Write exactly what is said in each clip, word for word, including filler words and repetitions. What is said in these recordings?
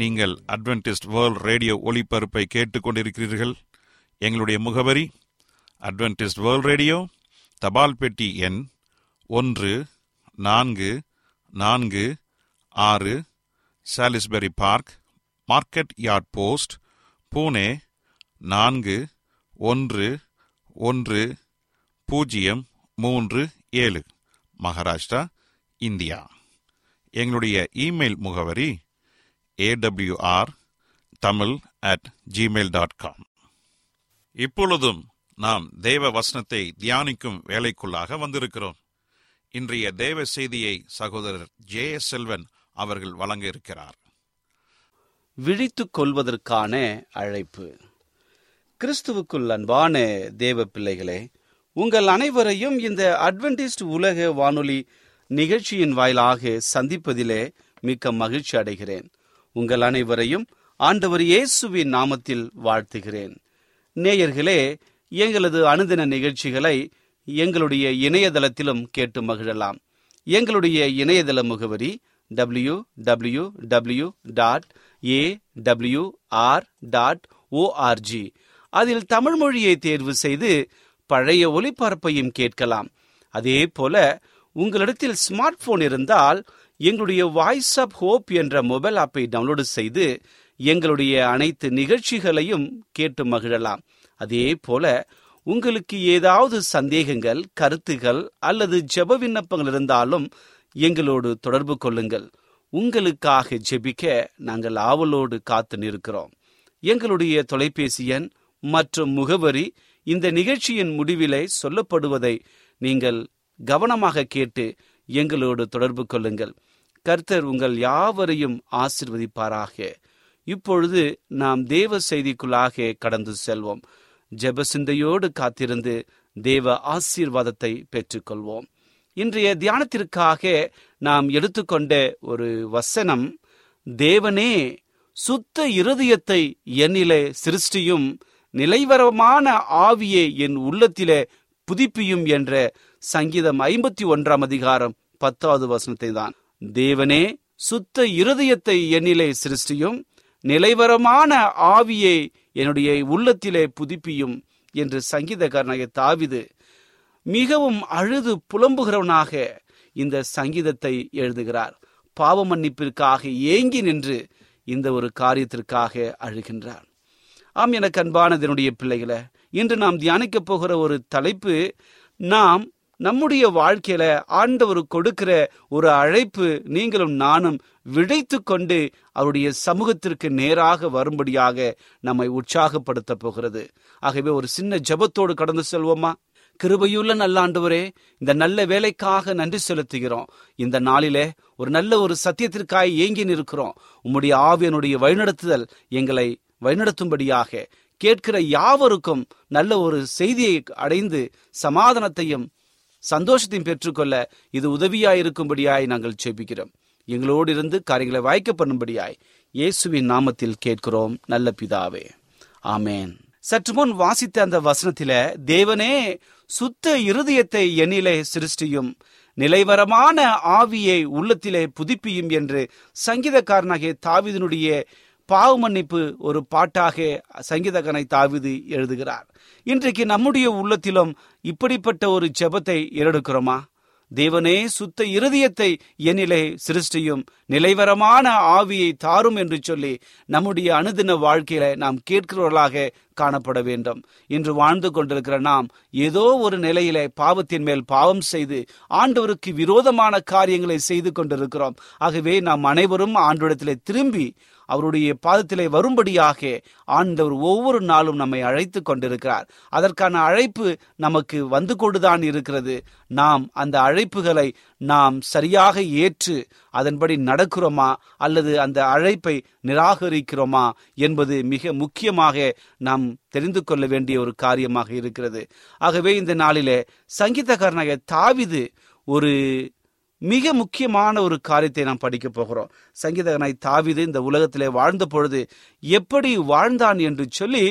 நீங்கள் Adventist world radio ஒலிபரப்பை கேட்டுக்கொண்டிருக்கிறீர்கள். எங்களுடைய முகவரி அட்வென்டிஸ்ட் வேர்ல்ட் ரேடியோ, தபால் பெட்டி எண் ஒன்று நான்கு நான்கு ஆறு, Salisbury park, market yard post, Pune நான்கு ஒன்று ஒன்று பூஜ்ஜியம் மூன்று ஏழு, மகாராஷ்டிரா, இந்தியா. எங்களுடைய இமெயில் முகவரி AWR Tamil at Gmail dot com. இப்பொழுதும் நாம் தேவ வசனத்தை தியானிக்கும் வேலைக்குள்ளாக வந்திருக்கிறோம். இன்றைய தேவ செய்தியை சகோதரர் ஜே. எஸ். செல்வன் அவர்கள் வழங்க இருக்கிறார். விழித்துக் கொள்வதற்கான அழைப்பு. கிறிஸ்துவுக்குள் அன்பான தேவ பிள்ளைகளே, உங்கள் அனைவரையும் இந்த அட்வென்டிஸ்ட் உலக வானொலி நிகழ்ச்சியின் வாயிலாக சந்திப்பதிலே மிக்க மகிழ்ச்சி அடைகிறேன். உங்கள் அனைவரையும் ஆண்டவர் இயேசுவின் நாமத்தில் வாழ்த்துகிறேன். நேயர்களே, எங்களது அனுதின நிகழ்ச்சிகளை எங்களுடைய இணையதளத்திலும் கேட்டு மகிழலாம். எங்களுடைய இணையதள முகவரி W W W dot A W R dot ORG. அதில் தமிழ் மொழியை தேர்வு செய்து பழைய ஒலிபரப்பையும் கேட்கலாம். அதே போல உங்களிடத்தில் ஸ்மார்ட் போன் இருந்தால் எங்களுடைய வாய்ஸ் ஆப் ஹோப் என்ற மொபைல் ஆப்பை டவுன்லோடு செய்து எங்களுடைய அனைத்து நிகழ்ச்சிகளையும் கேட்டு மகிழலாம். அதே போல உங்களுக்கு ஏதாவது சந்தேகங்கள், கருத்துகள் அல்லது ஜெப விண்ணப்பங்கள் இருந்தாலும் எங்களோடு தொடர்பு கொள்ளுங்கள். உங்களுக்காக ஜெபிக்க நாங்கள் ஆவலோடு காத்து நிற்கிறோம். எங்களுடைய தொலைபேசி எண் மற்றும் முகவரி இந்த நிகழ்ச்சியின் முடிவிலே சொல்லப்படுவதை நீங்கள் கவனமாக கேட்டு எங்களோடு தொடர்பு கொள்ளுங்கள். கர்த்தர் உங்கள் யாவரையும் ஆசீர்வதிப்பாராக. இப்பொழுது நாம் தேவ செய்திக்குள்ளாக கடந்து செல்வோம். ஜெப சிந்தையோடு காத்திருந்து தேவ ஆசீர்வாதத்தை பெற்றுக்கொள்வோம். இன்றைய தியானத்திற்காக நாம் எடுத்துக்கொண்ட ஒரு வசனம், தேவனே சுத்த இருதயத்தை என்னிலே சிருஷ்டியும், நிலைவரமான ஆவியை என் உள்ளத்திலே புதுப்பியும் என்ற சங்கீதம் ஐம்பத்தி ஒன்றாம் அதிகாரம் பத்தாவது வசனத்தை தான். தேவனே சுத்த இருதயத்தை என்னிலே சிருஷ்டியும், நிலைவரமான ஆவியை என்னுடைய உள்ளத்திலே புதுப்பியும் என்று சங்கீதக்காரனாகிய தாவீது மிகவும் அழுது புலம்புகிறவனாக இந்த சங்கீதத்தை எழுதுகிறார். பாவ மன்னிப்பிற்காக ஏங்கி நின்று இந்த ஒரு காரியத்திற்காக அழுகின்றார். ஆம், எனக்கு அன்பானதனுடைய பிள்ளைகளை, இன்று நாம் தியானிக்க போகிற ஒரு தலைப்பு, நாம் நம்முடைய வாழ்க்கையில ஆண்டவர் கொடுக்கிற ஒரு அழைப்பு. நீங்களும் நானும் விழைத்து கொண்டு அவருடைய சமூகத்திற்கு நேராக வரும்படியாக நம்மை உற்சாகப்படுத்த போகிறது. ஆகவே ஒரு சின்ன ஜெபத்தோடு கடந்து செல்வோமா? கிருபையுள்ள நல்ல ஆண்டவரே, இந்த நல்ல வேலைக்காக நன்றி செலுத்துகிறோம். இந்த நாளிலே ஒரு நல்ல ஒரு சத்தியத்திற்காக ஏங்கி நிற்கிறோம். உம்முடைய ஆவியனுடைய வழிநடத்துதல் எங்களை வழிநடத்தும்படியாக, கேட்கிற யாவருக்கும் நல்ல ஒரு செய்தியை அடைந்து சமாதானத்தையும் சந்தோஷத்தையும் பெற்றுக்கொள்ள இது உதவியாயிருக்கும்படியாய் நாங்கள் ஜெபிக்கிறோம். எங்களோடு இருந்து காரியங்களை வாய்க்க பண்ணும்படியாய் இயேசுவின் நாமத்தில் கேட்கிறோம் நல்ல பிதாவே, ஆமேன். சற்று முன் வாசித்த அந்த வசனத்தில, தேவனே சுத்த இருதயத்தை என்னிலே சிருஷ்டியும், நிலைவரமான ஆவியை உள்ளத்திலே புதுப்பியும் என்று சங்கீதக்காரனாகிய தாவீதினுடைய பாவ மன்னிப்பு ஒரு பாட்டாக சங்கீதகனை தாவீது எழுதுகிறார். இன்றைக்கு நம்முடைய உள்ளத்திலும் இப்படிப்பட்ட ஒரு ஜெபத்தை ஏறெடுக்கிறோமா? தேவனே சுத்த இருதயத்தை என்னிலே சிருஷ்டியும், நிலைவரமான ஆவியை தாரும் என்று சொல்லி நம்முடைய அனுதின வாழ்க்கையில நாம் கேட்கிறவர்களாக காணப்பட வேண்டும். இன்று வாழ்ந்து கொண்டிருக்கிற நாம் ஏதோ ஒரு நிலையிலே பாவத்தின் மேல் பாவம் செய்து ஆண்டவருக்கு விரோதமான காரியங்களை செய்து கொண்டிருக்கிறோம். ஆகவே நாம் அனைவரும் ஆண்டவரிடத்திலே திரும்பி அவருடைய பாதத்திலே வரும்படியாக ஆண்டவர் ஒவ்வொரு நாளும் நம்மை அழைத்து கொண்டிருக்கிறார். அதற்கான அழைப்பு நமக்கு வந்து கொண்டுதான் இருக்கிறது. நாம் அந்த அழைப்புகளை நாம் சரியாக ஏற்று அதன்படி நடக்கிறோமா அல்லது அந்த அழைப்பை நிராகரிக்கிறோமா என்பது மிக முக்கியமாக நாம் தெரிந்து கொள்ள வேண்டிய ஒரு காரியமாக இருக்கிறது. ஆகவே இந்த நாளிலே சங்கீதக்காரனாகிய தாவீது ஒரு மிக முக்கியமான ஒரு காரியத்தை நாம் படிக்க போகிறோம். சங்கீதகனாய் தாவீது இந்த உலகத்திலே வாழ்ந்த பொழுது எப்படி வாழ்ந்தான் என்று சொல்லி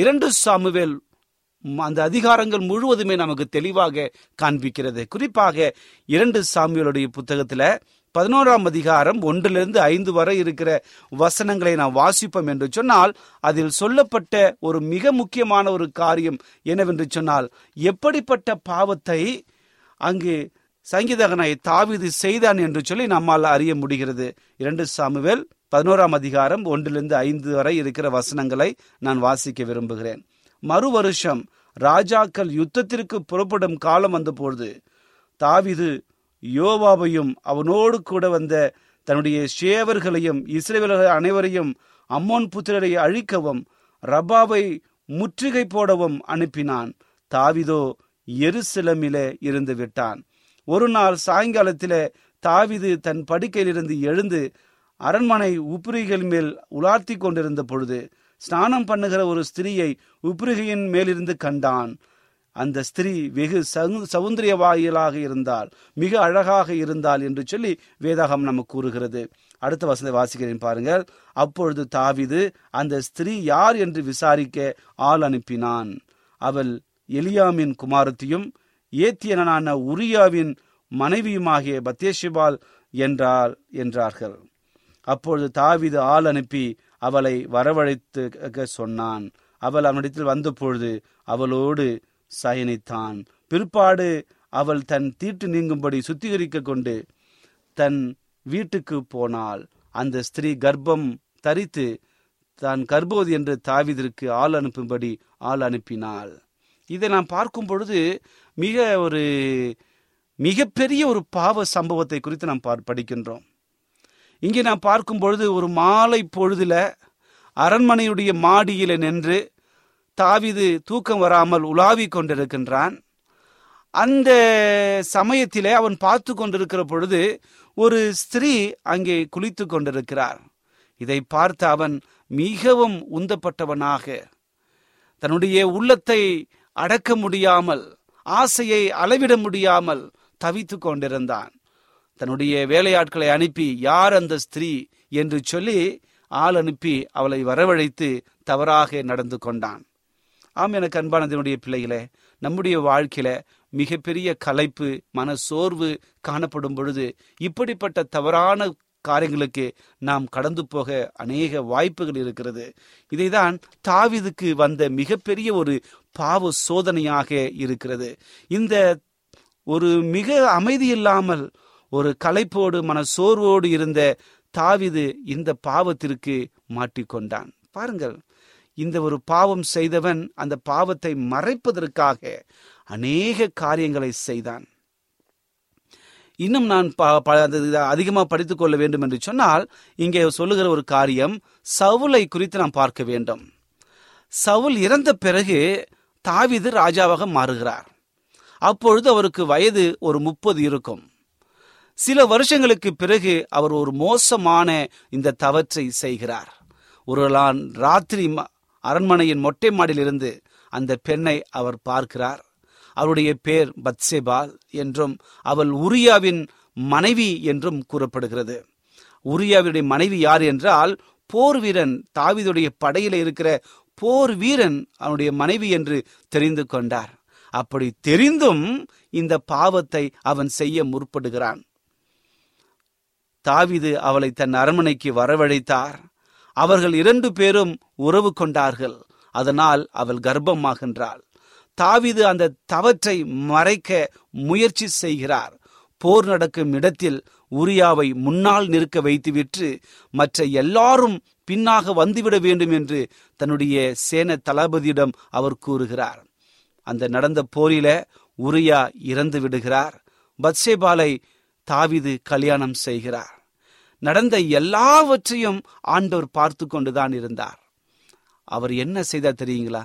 இரண்டு சாமுவேல் அந்த அதிகாரங்கள் முழுவதுமே நமக்கு தெளிவாக காண்பிக்கிறது. குறிப்பாக இரண்டு சாமுவேலுடைய புத்தகத்தில் பதினோராம் அதிகாரம் ஒன்றிலிருந்து ஐந்து வரை இருக்கிற வசனங்களை நாம் வாசிப்போம் என்று சொன்னால், அதில் சொல்லப்பட்ட ஒரு மிக முக்கியமான ஒரு காரியம் என்னவென்று சொன்னால், எப்படிப்பட்ட பாவத்தை அங்கு சங்கீதகனாய் தாவீது செய்தான் என்று சொல்லி நம்மால் அறிய முடிகிறது. இரண்டு சாமுவேல் பதினோராம் அதிகாரம் ஒன்றிலிருந்து ஐந்து வரை இருக்கிற வசனங்களை நான் வாசிக்க விரும்புகிறேன். மறு வருஷம் ராஜாக்கள் யுத்தத்திற்கு புறப்படும் காலம் வந்தபோது தாவீது யோவாபையும் அவனோடு கூட வந்த தன்னுடைய சேவர்களையும் இஸ்ரவேலர்கள் அனைவரையும் அம்மோன் புத்திரரை அழிக்கவும் ரபாவை முற்றுகை போடவும் அனுப்பினான். தாவீதோ எருசலேமிலே இருந்து விட்டான். ஒரு நாள் சாயங்காலத்திலே தாவீது தன் படுக்கையிலிருந்து எழுந்து அரண்மனை உப்ரிகள் மேல் உலாத்தி கொண்டிருந்த பொழுது ஸ்நானம் பண்ணுகிற ஒரு ஸ்திரீயை உப்ரிகையின் மேலிருந்து கண்டான். அந்த ஸ்திரீ வெகு சௌந்தரியவாயிலாக இருந்தாள், மிக அழகாக இருந்தாள் என்று சொல்லி வேதாகம் நமக்கு கூறுகிறது. அடுத்த வசனத்தை வாசிக்கிறேன் பாருங்கள். அப்பொழுது தாவீது அந்த ஸ்திரீ யார் என்று விசாரிக்க ஆள் அனுப்பினான். அவள் எலியாமின் குமாரத்தியும் ஏத்தியனான உரியாவின் மனைவியுமாகிய பத்ஷேபாள் என்றாள் என்றார்கள். அப்பொழுது தாவீது ஆள் அனுப்பி அவளை வரவழைத்து சொன்னான். அவள் அவனிடத்தில் வந்தபொழுது அவளோடு சயனித்தான். பிற்பாடு அவள் தன் தீட்டு நீங்கும்படி சுத்திகரிக்க கொண்டு தன் வீட்டுக்கு போனாள். அந்த ஸ்திரீ கர்ப்பம் தரித்து தான் கர்ப்பவதி என்று தாவீதிற்கு ஆள் அனுப்பும்படி ஆள் அனுப்பினாள். இதை நாம் பார்க்கும் பொழுது மிக ஒரு மிகப்பெரிய ஒரு பாவ சம்பவத்தை குறித்து நாம் படிக்கின்றோம். இங்கே நாம் பார்க்கும் பொழுது ஒரு மாலை பொழுதுல அரண்மனையுடைய மாடியில நின்று தாவீது தூக்கம் வராமல் உலாவி கொண்டிருக்கின்றான். அந்த சமயத்திலே அவன் பார்த்து கொண்டிருக்கிற பொழுது ஒரு ஸ்திரீ அங்கே குளித்து கொண்டிருக்கிறார். இதை பார்த்து அவன் மிகவும் உந்தப்பட்டவனாக, தன்னுடைய உள்ளத்தை அடக்க முடியாமல், ஆசையை அளவிட முடியாமல் தவித்து கொண்டிருந்தான். தன்னுடைய வேலையாட்களை அனுப்பி யார் அந்த ஸ்திரீ என்று சொல்லி ஆள் அனுப்பி அவளை வரவழைத்து தவறாக நடந்து கொண்டான். ஆம், எனக்கு அன்பானதனுடைய பிள்ளைகளே, நம்முடைய வாழ்க்கையில மிகப்பெரிய களைப்பு, மனசோர்வு காணப்படும் பொழுது இப்படிப்பட்ட தவறான காரியங்களுக்கு நாம் கடந்து போக அநேக வாய்ப்புகள் இருக்கிறது. இதைதான் தாவீதுக்கு வந்த மிகப்பெரிய ஒரு பாவ சோதனையாக இருக்கிறது. இந்த ஒரு மிக அமைதி இல்லாமல், ஒரு களைப்போடு, மனசோர்வோடு இருந்த தாவீது இந்த பாவத்திற்கு மாட்டிக்கொண்டான். பாருங்கள், இந்த ஒரு பாவம் செய்தவன் அந்த பாவத்தை மறைப்பதற்காக அநேக காரியங்களை செய்தான். இன்னும் நான் அதிகமாக படித்துக் கொள்ள வேண்டும் என்று சொன்னால், இங்கே சொல்லுகிற ஒரு காரியம் சவுலை குறித்து நாம் பார்க்க வேண்டும். சவுல் இறந்த பிறகு தாவீது ராஜாவாக மாறுகிறார். அப்பொழுது அவருக்கு வயது ஒரு முப்பது இருக்கும். சில வருஷங்களுக்கு பிறகு அவர் ஒரு மோசமான இந்த தவற்றை செய்கிறார். ஒரு நான் ராத்திரி அரண்மனையின் மொட்டை மாடியிலிருந்து அந்த பெண்ணை அவர் பார்க்கிறார். அவருடைய பேர் பத்ஷேபாள் என்றும் அவள் உரியாவின் மனைவி என்றும் கூறப்படுகிறது. உரியாவினுடைய மனைவி யார் என்றால், போர் வீரன், தாவீதுடைய படையில் இருக்கிற போர் வீரன் அவனுடைய மனைவி என்று தெரிந்து கொண்டார். அப்படி தெரிந்தும் இந்த பாவத்தை அவன் செய்ய முற்படுகிறான். தாவீது அவளை தன் அரண்மனைக்கு வரவழைத்தார். அவர்கள் இரண்டு பேரும் உறவு கொண்டார்கள். அதனால் அவள் கர்ப்பமாகின்றாள். தாவீது அந்த தவற்றை மறைக்க முயற்சி செய்கிறார். போர் நடக்கும் இடத்தில் உரியாவை முன்னால் நிற்க வைத்துவிட்டு மற்ற எல்லாரும் பின்னாக வந்துவிட வேண்டும் என்று தன்னுடைய சேன தளபதியிடம் அவர் கூறுகிறார். அந்த நடந்த போரில உரியா இறந்து விடுகிறார். பத்ஷேபாளை தாவீது கல்யாணம் செய்கிறார். நடந்த எல்லாவற்றையும் ஆண்டவர் பார்த்து கொண்டுதான் இருந்தார். அவர் என்ன செய்தார் தெரியுங்களா?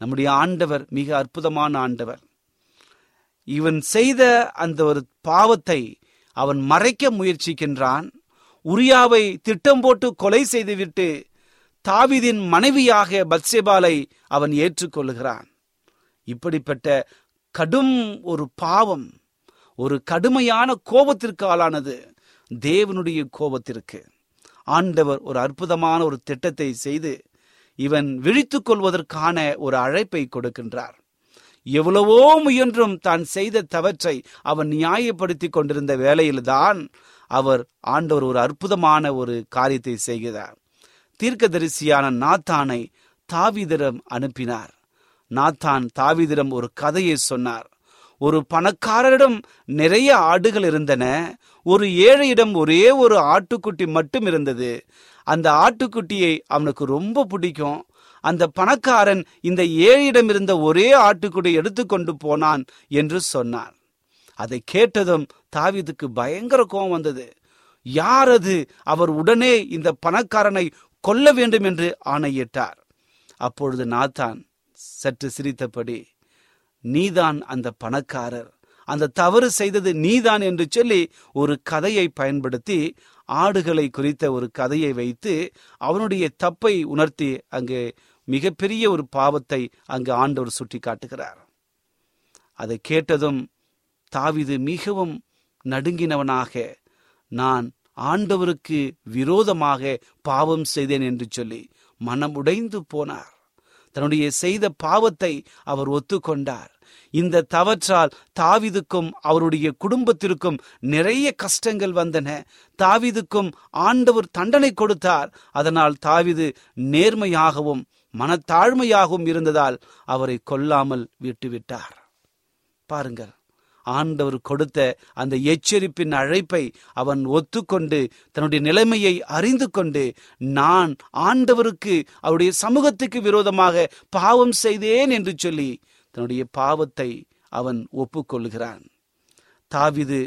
நம்முடைய ஆண்டவர் மிக அற்புதமான ஆண்டவர். இவன் செய்த அந்த ஒரு பாவத்தை அவன் மறைக்க முயற்சிக்கின்றான். உரியாவை திட்டம் போட்டு கொலை செய்துவிட்டு தாவீதின் மனைவியாக பத்ஷேபாளை அவன் ஏற்றுக்கொள்கிறான். இப்படிப்பட்ட கடும் ஒரு பாவம் ஒரு கடுமையான கோபத்திற்கு ஆளானது, தேவனுடைய கோபத்திற்கு. ஆண்டவர் ஒரு அற்புதமான ஒரு திட்டத்தை செய்து இவன் விழித்துக் கொள்வதற்கான ஒரு அழைப்பை கொடுக்கின்றார். எவ்வளவோ முயன்றும் தான் செய்த தவற்றை அவன் நியாயப்படுத்தி கொண்டிருந்த வேளையில்தான் அவர் ஆண்டவர் ஒரு அற்புதமான ஒரு காரியத்தை செய்கிறார். தீர்க்கதரிசியான நாத்தானை தாவீதிடம் அனுப்பினார். நாத்தான் தாவீதிடம் ஒரு கதையை சொன்னார். ஒரு பணக்காரரிடம் நிறைய ஆடுகள் இருந்தன. ஒரு ஏழையிடம் ஒரே ஒரு ஆட்டுக்குட்டி மட்டும் இருந்தது. அந்த ஆட்டுக்குட்டியை அவனுக்கு ரொம்ப பிடிக்கும். அந்த பணக்காரன் இந்த ஏழையிடம் இருந்த ஒரே ஆட்டுக்குட்டியை எடுத்துக்கொண்டு போனான் என்று சொன்னார். அதை கேட்டதும் தாவீதுக்கு பயங்கர கோபம் வந்தது. யார் அது? அவர் உடனே இந்த பணக்காரனை கொல்ல வேண்டும் என்று ஆணையிட்டார். அப்பொழுது நாத்தான் சற்று சிரித்தபடி, நீதான் அந்த பணக்காரர், அந்த தவறு செய்தது நீதான் என்று சொல்லி ஒரு கதையை பயன்படுத்தி ஆடுகளை குறித்த ஒரு கதையை வைத்து அவனுடைய தப்பை உணர்த்தி அங்கே மிகப்பெரிய ஒரு பாவத்தை அங்கு ஆண்டவர் சுட்டி காட்டுகிறார். அதை கேட்டதும் தாவீது மிகவும் நடுங்கினவனாக, நான் ஆண்டவருக்கு விரோதமாக பாவம் செய்தேன் என்று சொல்லி மனம் உடைந்து போனார். தன்னுடைய செய்த பாவத்தை அவர் ஒத்துக்கொண்டார். இந்த தவற்றால் தாவீதுக்கும் அவருடைய குடும்பத்திற்கும் நிறைய கஷ்டங்கள் வந்தன. தாவீதுக்கும் ஆண்டவர் தண்டனை கொடுத்தார். அதனால் தாவீது நேர்மையாகவும் மனத்தாழ்மையாகவும் இருந்ததால் அவரை கொல்லாமல் விட்டுவிட்டார். பாருங்கள், ஆண்டவர் கொடுத்த அந்த எச்சரிப்பின் அழைப்பை அவன் ஒத்துக்கொண்டு தன்னுடைய நிலைமையை அறிந்து கொண்டு, நான் ஆண்டவருக்கு அவருடைய சமூகத்துக்கு விரோதமாக பாவம் செய்தேன் என்று சொல்லி தன்னுடைய பாவத்தை அவன் ஒப்புக்கொள்கிறான். தாவீது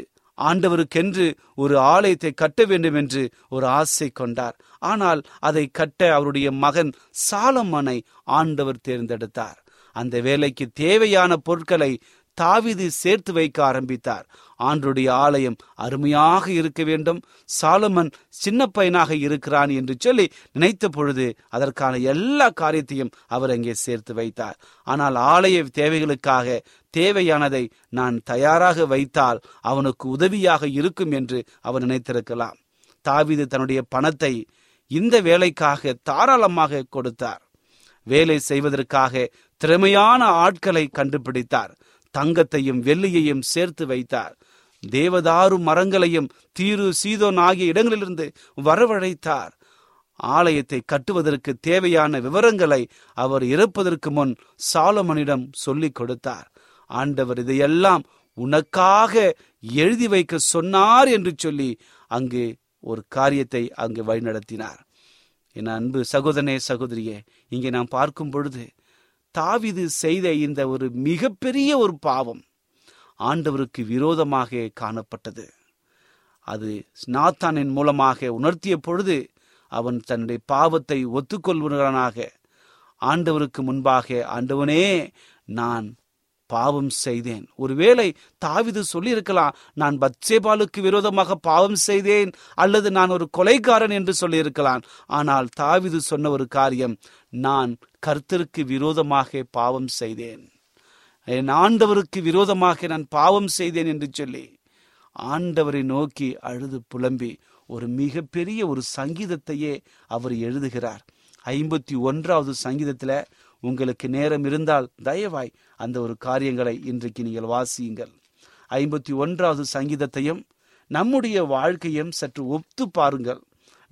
ஆண்டவருக்கென்று ஒரு ஆலயத்தை கட்ட வேண்டும் என்று ஒரு ஆசை கொண்டார். ஆனால் அதை கட்ட அவருடைய மகன் சாலமோனை ஆண்டவர் தேர்ந்தெடுத்தார். அந்த வேலைக்கு தேவையான பொருட்களை தாவீது சேர்த்து வைக்க ஆரம்பித்தார். ஆண்டவருடைய ஆலயம் அருமையாக இருக்க வேண்டும், சாலமன் சின்ன பையனாக இருக்கிறான் என்று சொல்லி நினைத்த பொழுது அதற்கான எல்லா காரியத்தையும் அவர் அங்கே சேர்த்து வைத்தார். ஆனால் ஆலய தேவைகளுக்காக தேவையானதை நான் தயாராக வைத்தால் அவனுக்கு உதவியாக இருக்கும் என்று அவர் நினைத்திருக்கலாம். தாவீது தன்னுடைய பணத்தை இந்த வேலைக்காக தாராளமாக கொடுத்தார். வேலை செய்வதற்காக திறமையான ஆட்களை கண்டுபிடித்தார். தங்கத்தையும் வெள்ளியையும் சேர்த்து வைத்தார். தேவதாரு மரங்களையும் தீரு சீதோன் ஆகிய இடங்களிலிருந்து வரவழைத்தார். ஆலயத்தை கட்டுவதற்கு தேவையான விவரங்களை அவர் இறப்பதற்கு முன் சாலமோனிடம் சொல்லிக் கொடுத்தார். ஆண்டவர் இதையெல்லாம் உனக்காக எழுதி வைக்க சொன்னார் என்று சொல்லி அங்கு ஒரு காரியத்தை அங்கு வழிநடத்தினார். என் அன்பு சகோதரனே, சகோதரியே, இங்கே நாம் பார்க்கும் பொழுது தாவீது செய்த இந்த ஒரு மிகப்பெரிய ஒரு பாவம் ஆண்டவருக்கு விரோதமாக காணப்பட்டது. அது நாத்தானின் மூலமாக உணர்த்திய பொழுது அவன் தன்னுடைய பாவத்தை ஒத்துக்கொள்வனாக ஆண்டவருக்கு முன்பாக, ஆண்டவனே, நான் பாவம் செய்தேன். ஒருவேளை தாவீது சொல்லியிருக்கலாம், நான் பத்சேபாளுக்கு விரோதமாக பாவம் செய்தேன், அல்லது நான் ஒரு கொலைக்காரன் என்று சொல்லியிருக்கலாம். ஆனால் தாவீது சொன்ன ஒரு காரியம், நான் கர்த்தருக்கு விரோதமாக பாவம் செய்தேன், என் ஆண்டவருக்கு விரோதமாக நான் பாவம் செய்தேன் என்று சொல்லி ஆண்டவரை நோக்கி அழுது புலம்பி ஒரு மிகப்பெரிய ஒரு சங்கீதத்தையே அவர் எழுதுகிறார். ஐம்பத்தி ஒன்றாவது சங்கீதத்தில் உங்களுக்கு நேரம் இருந்தால் தயவாய் அந்த ஒரு காரியங்களை இன்றைக்கு நீங்கள் வாசியுங்கள். ஐம்பத்தி ஒன்றாவது சங்கீதத்தையும் நம்முடைய வாழ்க்கையும் சற்று ஒத்து பாருங்கள்.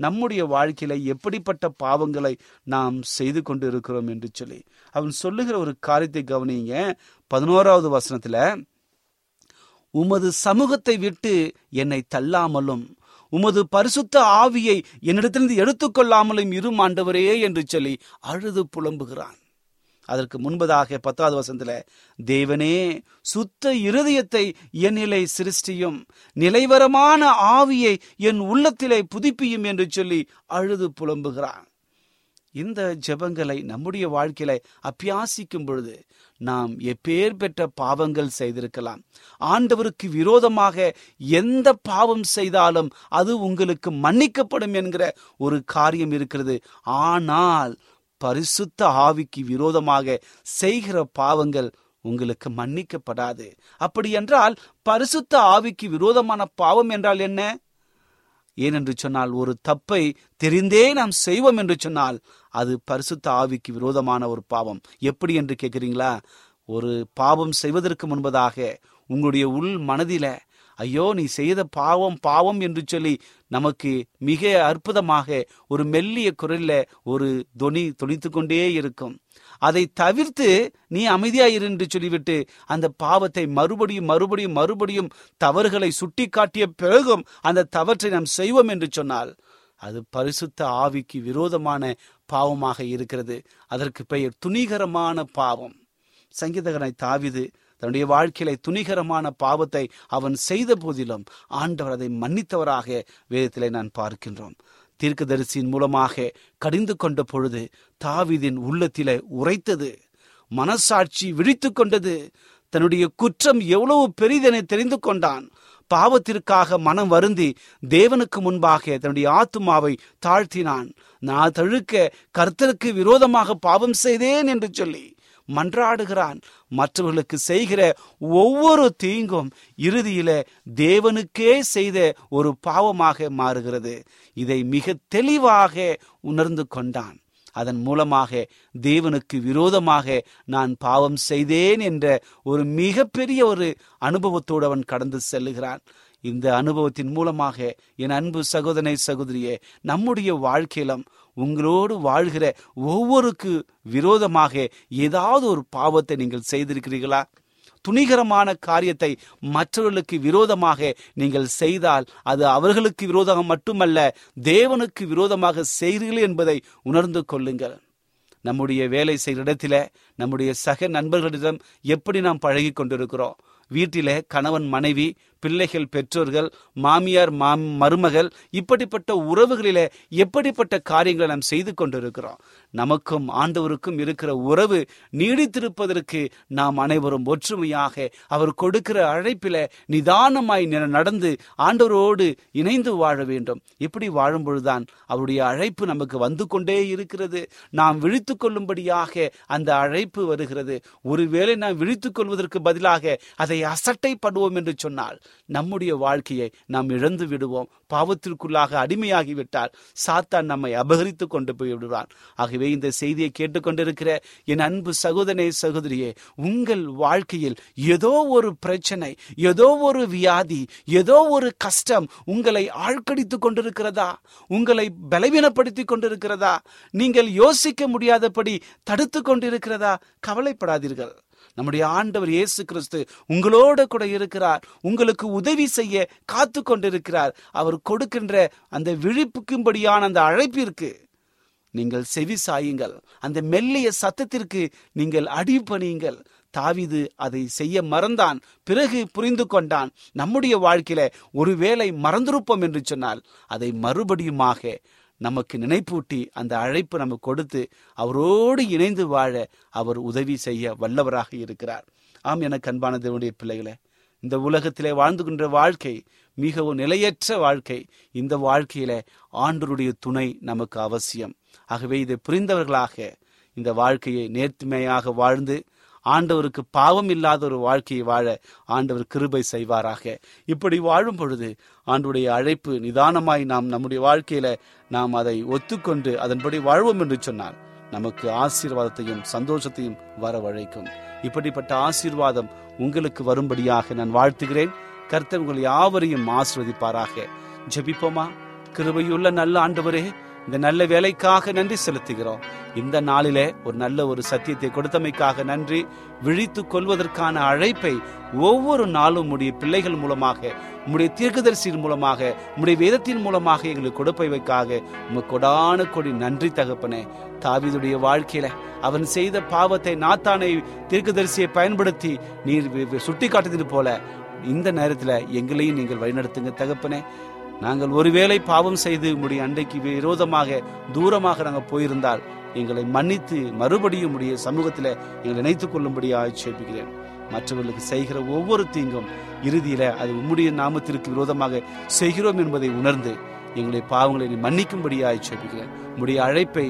நம்முடைய வாழ்க்கையில எப்படிப்பட்ட பாவங்களை நாம் செய்து கொண்டு இருக்கிறோம் என்று சொல்லி அவன் சொல்லுகிற ஒரு காரியத்தை கவனிங்க. பதினோராவது வசனத்துல, உமது சமூகத்தை விட்டு என்னை தள்ளாமலும் உமது பரிசுத்த ஆவியை என்னிடத்திலிருந்து எடுத்துக்கொள்ளாமலும் இரும் ஆண்டவரே என்று சொல்லி அழுது புலம்புகிறான். அதற்கு முன்பதாக பத்தாவது வசனத்துல, தேவனே, சுத்த இருதயத்தை என்னிலே சிருஷ்டியும், நிலைவரமான ஆவியை என் உள்ளத்திலே புதுப்பியும் என்று சொல்லி அழுது புலம்புகிறான். இந்த ஜெபங்களை நம்முடைய வாழ்க்கையில அபியாசிக்கும் பொழுது நாம் எப்பேர் பெற்ற பாவங்கள் செய்திருக்கலாம். ஆண்டவருக்கு விரோதமாக எந்த பாவம் செய்தாலும் அது உங்களுக்கு மன்னிக்கப்படும் என்கிற ஒரு காரியம் இருக்கிறது. ஆனால் பரிசுத்த ஆவிக்கு விரோதமாக செய்கிற பாவங்கள் உங்களுக்கு மன்னிக்கப்படாது. அப்படி என்றால் பரிசுத்த ஆவிக்கு விரோதமான பாவம் என்றால் என்ன? ஏனென்று சொன்னால், ஒரு தப்பை தெரிந்தே நாம் செய்வோம் என்று சொன்னால் அது பரிசுத்த ஆவிக்கு விரோதமான ஒரு பாவம். எப்படி என்று கேட்கிறீங்களா? ஒரு பாவம் செய்வதற்கு முன்பதாக உங்களுடைய உள் மனதில ஐயோ நீ செய்த பாவம் பாவம் என்று சொல்லி நமக்கு மிக அற்புதமாக ஒரு மெல்லிய குரலில் ஒரு தொனி தொனித்து கொண்டே இருக்கும். அதை தவிர்த்து நீ அமைதியாயிரு என்று சொல்லிவிட்டு அந்த பாவத்தை மறுபடியும் மறுபடியும் மறுபடியும் தவறுகளை சுட்டி காட்டிய பிறகும் அந்த தவற்றை நாம் செய்வோம் என்று சொன்னால் அது பரிசுத்த ஆவிக்கு விரோதமான பாவமாக இருக்கிறது. அதற்கு பெயர் துணிகரமான பாவம். சங்கீதகனாய் தாவீது தன்னுடைய வாழ்க்கையில துணிகரமான பாவத்தை அவன் செய்த போதிலும் ஆண்டவர் அதை மன்னித்தவராக வேதத்திலே நான் பார்க்கின்றோம். தீர்க்கதரிசியின் மூலமாக கடிந்து கொண்ட பொழுது தாவீதின் உள்ளத்திலே உரைத்தது, மனசாட்சி விழித்து கொண்டது. தன்னுடைய குற்றம் எவ்வளவு பெரிதென தெரிந்து கொண்டான். பாவத்திற்காக மனம் வருந்தி தேவனுக்கு முன்பாக தன்னுடைய ஆத்துமாவை தாழ்த்தினான். நான் தழுக்க கர்த்தருக்கு விரோதமாக பாவம் செய்தேன் என்று சொல்லி மன்றாடுகிறான். மற்றவர்களுக்கு செய்கிற ஒவ்வொரு தீங்கும் இறுதியில தேவனுக்கே செய்த ஒரு பாவமாக மாறுகிறது. இதை மிக தெளிவாக உணர்ந்து கொண்டான். அதன் மூலமாக தேவனுக்கு விரோதமாக நான் பாவம் செய்தேன் என்ற ஒரு மிகப்பெரிய ஒரு அனுபவத்தோடு அவன் கடந்து செல்லுகிறான். இந்த அனுபவத்தின் மூலமாக என் அன்பு சகோதரனே சகோதரியே, நம்முடைய வாழ்க்கையிலும் உங்களோடு வாழ்கிற ஒவ்வொருக்கு விரோதமாக ஏதாவது ஒரு பாவத்தை நீங்கள் செய்திருக்கிறீர்களா? துணிகரமான காரியத்தை மற்றவர்களுக்கு விரோதமாக நீங்கள் செய்தால் அது அவர்களுக்கு விரோதமாக மட்டுமல்ல, தேவனுக்கு விரோதமாக செய்கிறீர்கள் என்பதை உணர்ந்து கொள்ளுங்கள். நம்முடைய வேலை செய்கிற இடத்துல நம்முடைய சக நண்பர்களிடம் எப்படி நாம் பழகி கொண்டிருக்கிறோம்? வீட்டிலே கணவன் மனைவி, பிள்ளைகள் பெற்றோர்கள், மாமியார் மாம் மருமகள், இப்படிப்பட்ட உறவுகளிலே எப்படிப்பட்ட காரியங்களை நாம் செய்து கொண்டிருக்கிறோம்? நமக்கும் ஆண்டவருக்கும் இருக்கிற உறவு நீடித்திருப்பதற்கு நாம் அனைவரும் ஒற்றுமையாக அவர் கொடுக்கிற அழைப்பில நிதானமாய் நடந்து ஆண்டவரோடு இணைந்து வாழ வேண்டும். இப்படி வாழும்பொழுதுதான் அவருடைய அழைப்பு நமக்கு வந்து கொண்டே இருக்கிறது. நாம் விழித்து கொள்ளும்படியாக அந்த அழைப்பு வருகிறது. ஒருவேளை நாம் விழித்து கொள்வதற்கு பதிலாக அதை அசட்டை பண்ணுவோம் என்று சொன்னால் நம்முடைய வாழ்க்கையை நாம் இழந்து விடுவோம். பாவத்திற்குள்ளாக அடிமையாகிவிட்டால் சாத்தான் நம்மை அபகரித்து கொண்டு போய்விடுவான். ஆகவே இந்த செய்தியை கேட்டுக்கொண்டிருக்கிற என் அன்பு சகோதரனே சகோதரியே, உங்கள் வாழ்க்கையில் ஏதோ ஒரு பிரச்சனை, ஏதோ ஒரு வியாதி, ஏதோ ஒரு கஷ்டம் உங்களை ஆழ்கடித்து கொண்டிருக்கிறதா? உங்களை பலவீனப்படுத்தி கொண்டிருக்கிறதா? நீங்கள் யோசிக்க முடியாதபடி தடுத்து கொண்டிருக்கிறதா? கவலைப்படாதீர்கள். நம்முடைய ஆண்டவர் இயேசு கிறிஸ்து உங்களோட கூட இருக்கிறார். உங்களுக்கு உதவி செய்ய காத்து கொண்டிருக்கிறார். அவர் கொடுக்கின்ற அந்த விழிப்புக்கும்படியான அந்த அழைப்பிற்கு நீங்கள் செவி சாயுங்கள். அந்த மெல்லிய சத்தத்திற்கு நீங்கள் அடிபணியுங்கள். தாவீது அதை செய்ய மறந்தான், பிறகு புரிந்து கொண்டான். நம்முடைய வாழ்க்கையில ஒருவேளை மறந்திருப்போம் என்று சொன்னால் அதை மறுபடியுமாக நமக்கு நினைப்பூட்டி அந்த அழைப்பு நமக்கு கொடுத்து அவரோடு இணைந்து வாழ அவர் உதவி செய்ய வல்லவராக இருக்கிறார். ஆம், எனக்கு அன்பான தேவனுடைய பிள்ளைகளே, இந்த உலகத்திலே வாழ்ந்துகின்ற வாழ்க்கை மிகவும் நிலையற்ற வாழ்க்கை. இந்த வாழ்க்கையில ஆண்டவருடைய துணை நமக்கு அவசியம். ஆகவே இதை புரிந்தவர்களாக இந்த வாழ்க்கையை நேர்மையாக வாழ்ந்து ஆண்டவருக்கு பாவம் இல்லாத ஒரு வாழ்க்கையை வாழ ஆண்டவர் கிருபை செய்வாராக. இப்படி வாழும் பொழுது ஆண்டவருடைய அழைப்பு நிதானமாய் நாம் நம்முடைய வாழ்க்கையில நாம் அதை ஒத்துக்கொண்டு அதன்படி வாழ்வோம் என்று சொன்னால் நமக்கு ஆசீர்வாதத்தையும் சந்தோஷத்தையும் வரவழைக்கும். இப்படிப்பட்ட ஆசீர்வாதம் உங்களுக்கு வரும்படியாக நான் வாழ்த்துகிறேன். கர்த்தர் உங்கள் யாவரையும் ஆசீர்வதிப்பாராக. ஜெபிப்போமா? கிருபையுள்ள நல்ல ஆண்டவரே, இந்த நல்ல வேலைக்காக நன்றி செலுத்துகிறோம். இந்த நாளிலே ஒரு நல்ல ஒரு சத்தியத்தை கொடுத்தமைக்காக நன்றி. விழித்து கொள்வதற்கான அழைப்பை ஒவ்வொரு நாளும் உடைய பிள்ளைகள் மூலமாக, உடைய தீர்க்கதரிசியின் மூலமாக, உடைய வேதத்தின் மூலமாக எங்களுக்கு கொடுப்பவைக்காக உமக்கு கொடான கொடி நன்றி தகப்பனே. தாவீதுடைய வாழ்க்கையில அவன் செய்த பாவத்தை நாத்தானை தீர்க்கதரிசியை பயன்படுத்தி நீர் சுட்டி காட்டுவது போல இந்த நேரத்தில் எங்களையும் நீங்கள் வழிநடத்துங்க தகப்பனே. நாங்கள் ஒருவேளை பாவம் செய்து உடைய அண்டைக்கு விரோதமாக தூரமாக நாங்கள் போயிருந்தால் எங்களை மன்னித்து மறுபடியும் உடைய சமூகத்தில் எங்களை இணைத்துக் கொள்ளும்படியாக ஜெபிக்கிறேன். மற்றவர்களுக்கு செய்கிற ஒவ்வொரு தீங்கும் இறுதியில அது உம்முடைய நாமத்திற்கு விரோதமாக செய்கிறோம் என்பதை உணர்ந்து எங்களுடைய பாவங்களை மன்னிக்கும்படியாக ஜெபிக்கிறேன். உம்முடைய அழைப்பை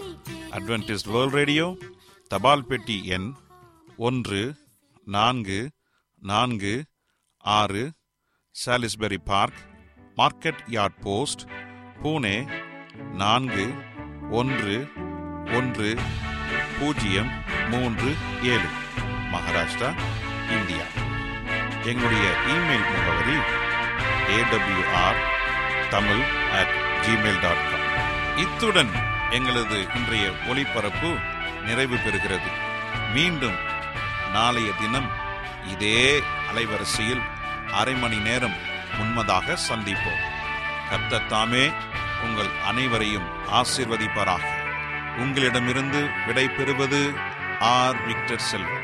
அட்வென்டிஸ்ட் வேர்ல்ட் ரேடியோ, தபால் பெட்டி எண் ஒன்று நான்கு நான்கு ஆறு, Salisbury park, market yard post, Pune நான்கு ஒன்று ஒன்று பூஜ்ஜியம் மூன்று ஏழு, மகாராஷ்டிரா, இந்தியா. எங்களுடைய இமெயில் முகவரி AWR Tamil at Gmail dot com. இத்துடன் எங்களது இன்றைய ஒளிபரப்பு நிறைவு பெறுகிறது. மீண்டும் நாளைய தினம் இதே அலைவரிசையில் அரை மணி நேரம் முன்னதாக சந்திப்போம். கர்த்தர் தாமே உங்கள் அனைவரையும் ஆசீர்வதிப்பாராக. உங்களிடமிருந்து விடை பெறுவது ஆர். விக்டர் செல்வன்.